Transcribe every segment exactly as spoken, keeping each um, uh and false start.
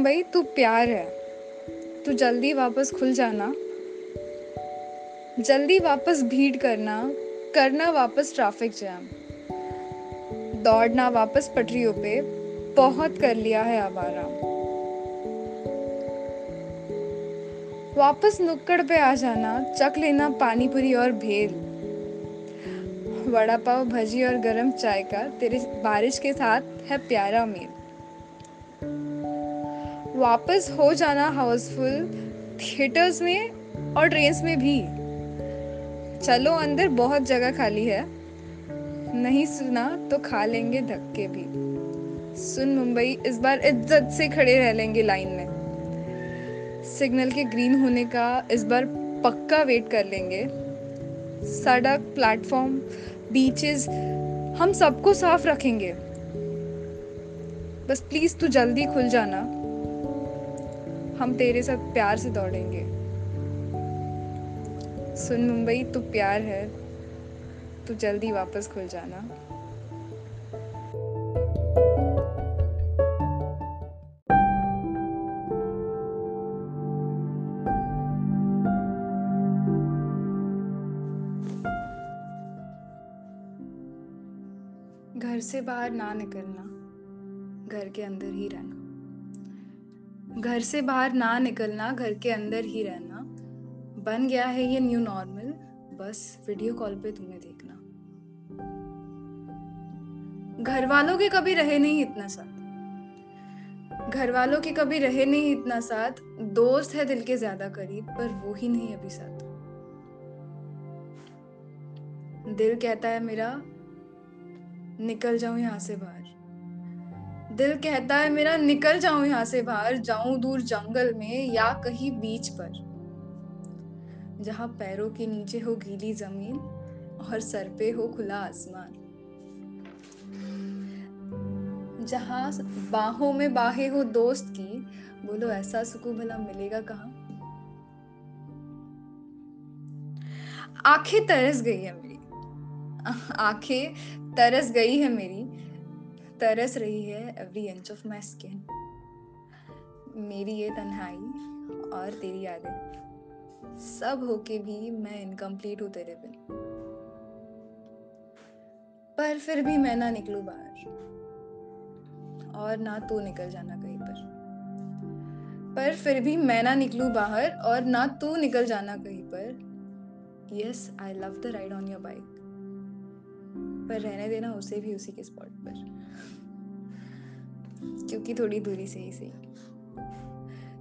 मुंबई तू प्यार है, तू जल्दी वापस खुल जाना, जल्दी वापस भीड़ करना, करना वापस ट्रैफिक जैम, दौड़ना वापस पटरियों पे, बहुत कर लिया है आवारा। वापस नुक्कड़ पे आ जाना, चख लेना पानीपुरी और भेल, वड़ा पाव भजी और गरम चाय का तेरे बारिश के साथ है प्यारा मेल। वापस हो जाना हाउसफुल थिएटर्स में और ट्रेन्स में भी, चलो अंदर बहुत जगह खाली है, नहीं सुना तो खा लेंगे धक्के भी। सुन मुंबई, इस बार इज्जत से खड़े रह लेंगे लाइन में, सिग्नल के ग्रीन होने का इस बार पक्का वेट कर लेंगे। सड़क, प्लेटफॉर्म, बीचेस, हम सबको साफ रखेंगे, बस प्लीज तू जल्दी खुल जाना, हम तेरे साथ प्यार से दौड़ेंगे। सुन मुंबई तू प्यार है, तू जल्दी वापस खुल जाना। घर से बाहर ना निकलना, घर के अंदर ही रहना। घर से बाहर ना निकलना, घर के अंदर ही रहना, बन गया है ये न्यू नॉर्मल, बस वीडियो कॉल पे तुम्हें देखना। घर वालों के कभी रहे नहीं इतना साथ, घर वालों के कभी रहे नहीं इतना साथ, दोस्त है दिल के ज्यादा करीब पर वो ही नहीं अभी साथ। दिल कहता है मेरा निकल जाऊं यहाँ से बाहर, दिल कहता है मेरा निकल जाऊं यहाँ से बाहर, जाऊं दूर जंगल में या कहीं बीच पर, जहां पैरों के नीचे हो गीली जमीन और सर पे हो खुला आसमान, जहां बाहों में बाहें हो दोस्त की, बोलो ऐसा सुकून भला मिलेगा कहाँ। आंखें तरस गई है मेरी, आंखें तरस गई है मेरी, तरस रही है every inch of my skin, मेरी ये तन्हाई और तेरी यादें, सब होके भी मैं इनकम्प्लीट हूं तेरे बिन, पर फिर भी मैं ना निकलूं बाहर और ना तू निकल जाना कहीं पर, पर फिर भी मैं ना निकलूं बाहर और ना तू निकल जाना कहीं पर। Yes I love the ride on your bike, पर रहने देना उसे भी उसी के स्पॉट पर, क्योंकि थोड़ी दूरी से ही सही,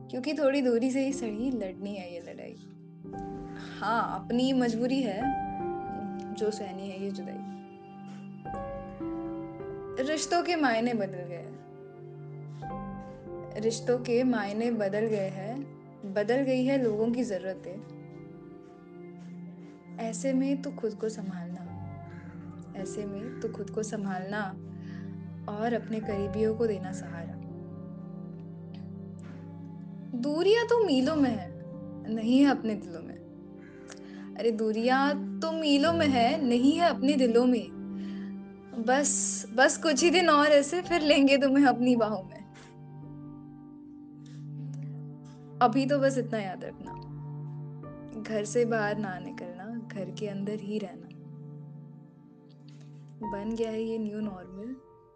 क्योंकि थोड़ी दूरी से ही सही लड़नी है ये लड़ाई। हाँ अपनी मजबूरी है जो सहनी है ये जुदाई। रिश्तों के मायने बदल गए हैं, रिश्तों के मायने बदल गए हैं, बदल गई है लोगों की जरूरतें, ऐसे में तो खुद को संभालना, ऐसे में तो खुद को संभालना और अपने करीबियों को देना सहारा। दूरियां तो मीलों में है, नहीं है अपने दिलों में, अरे दूरियां तो मीलों में है, नहीं है अपने दिलों में, बस बस कुछ ही दिन और ऐसे फिर लेंगे तुम्हें अपनी बाहों में। अभी तो बस इतना याद रखना, घर से बाहर ना निकलना, घर के अंदर ही रहना, बन गया है ये न्यू नॉर्मल,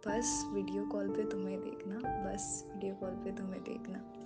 बस वीडियो कॉल पे तुम्हें देखना, बस वीडियो कॉल पे तुम्हें देखना।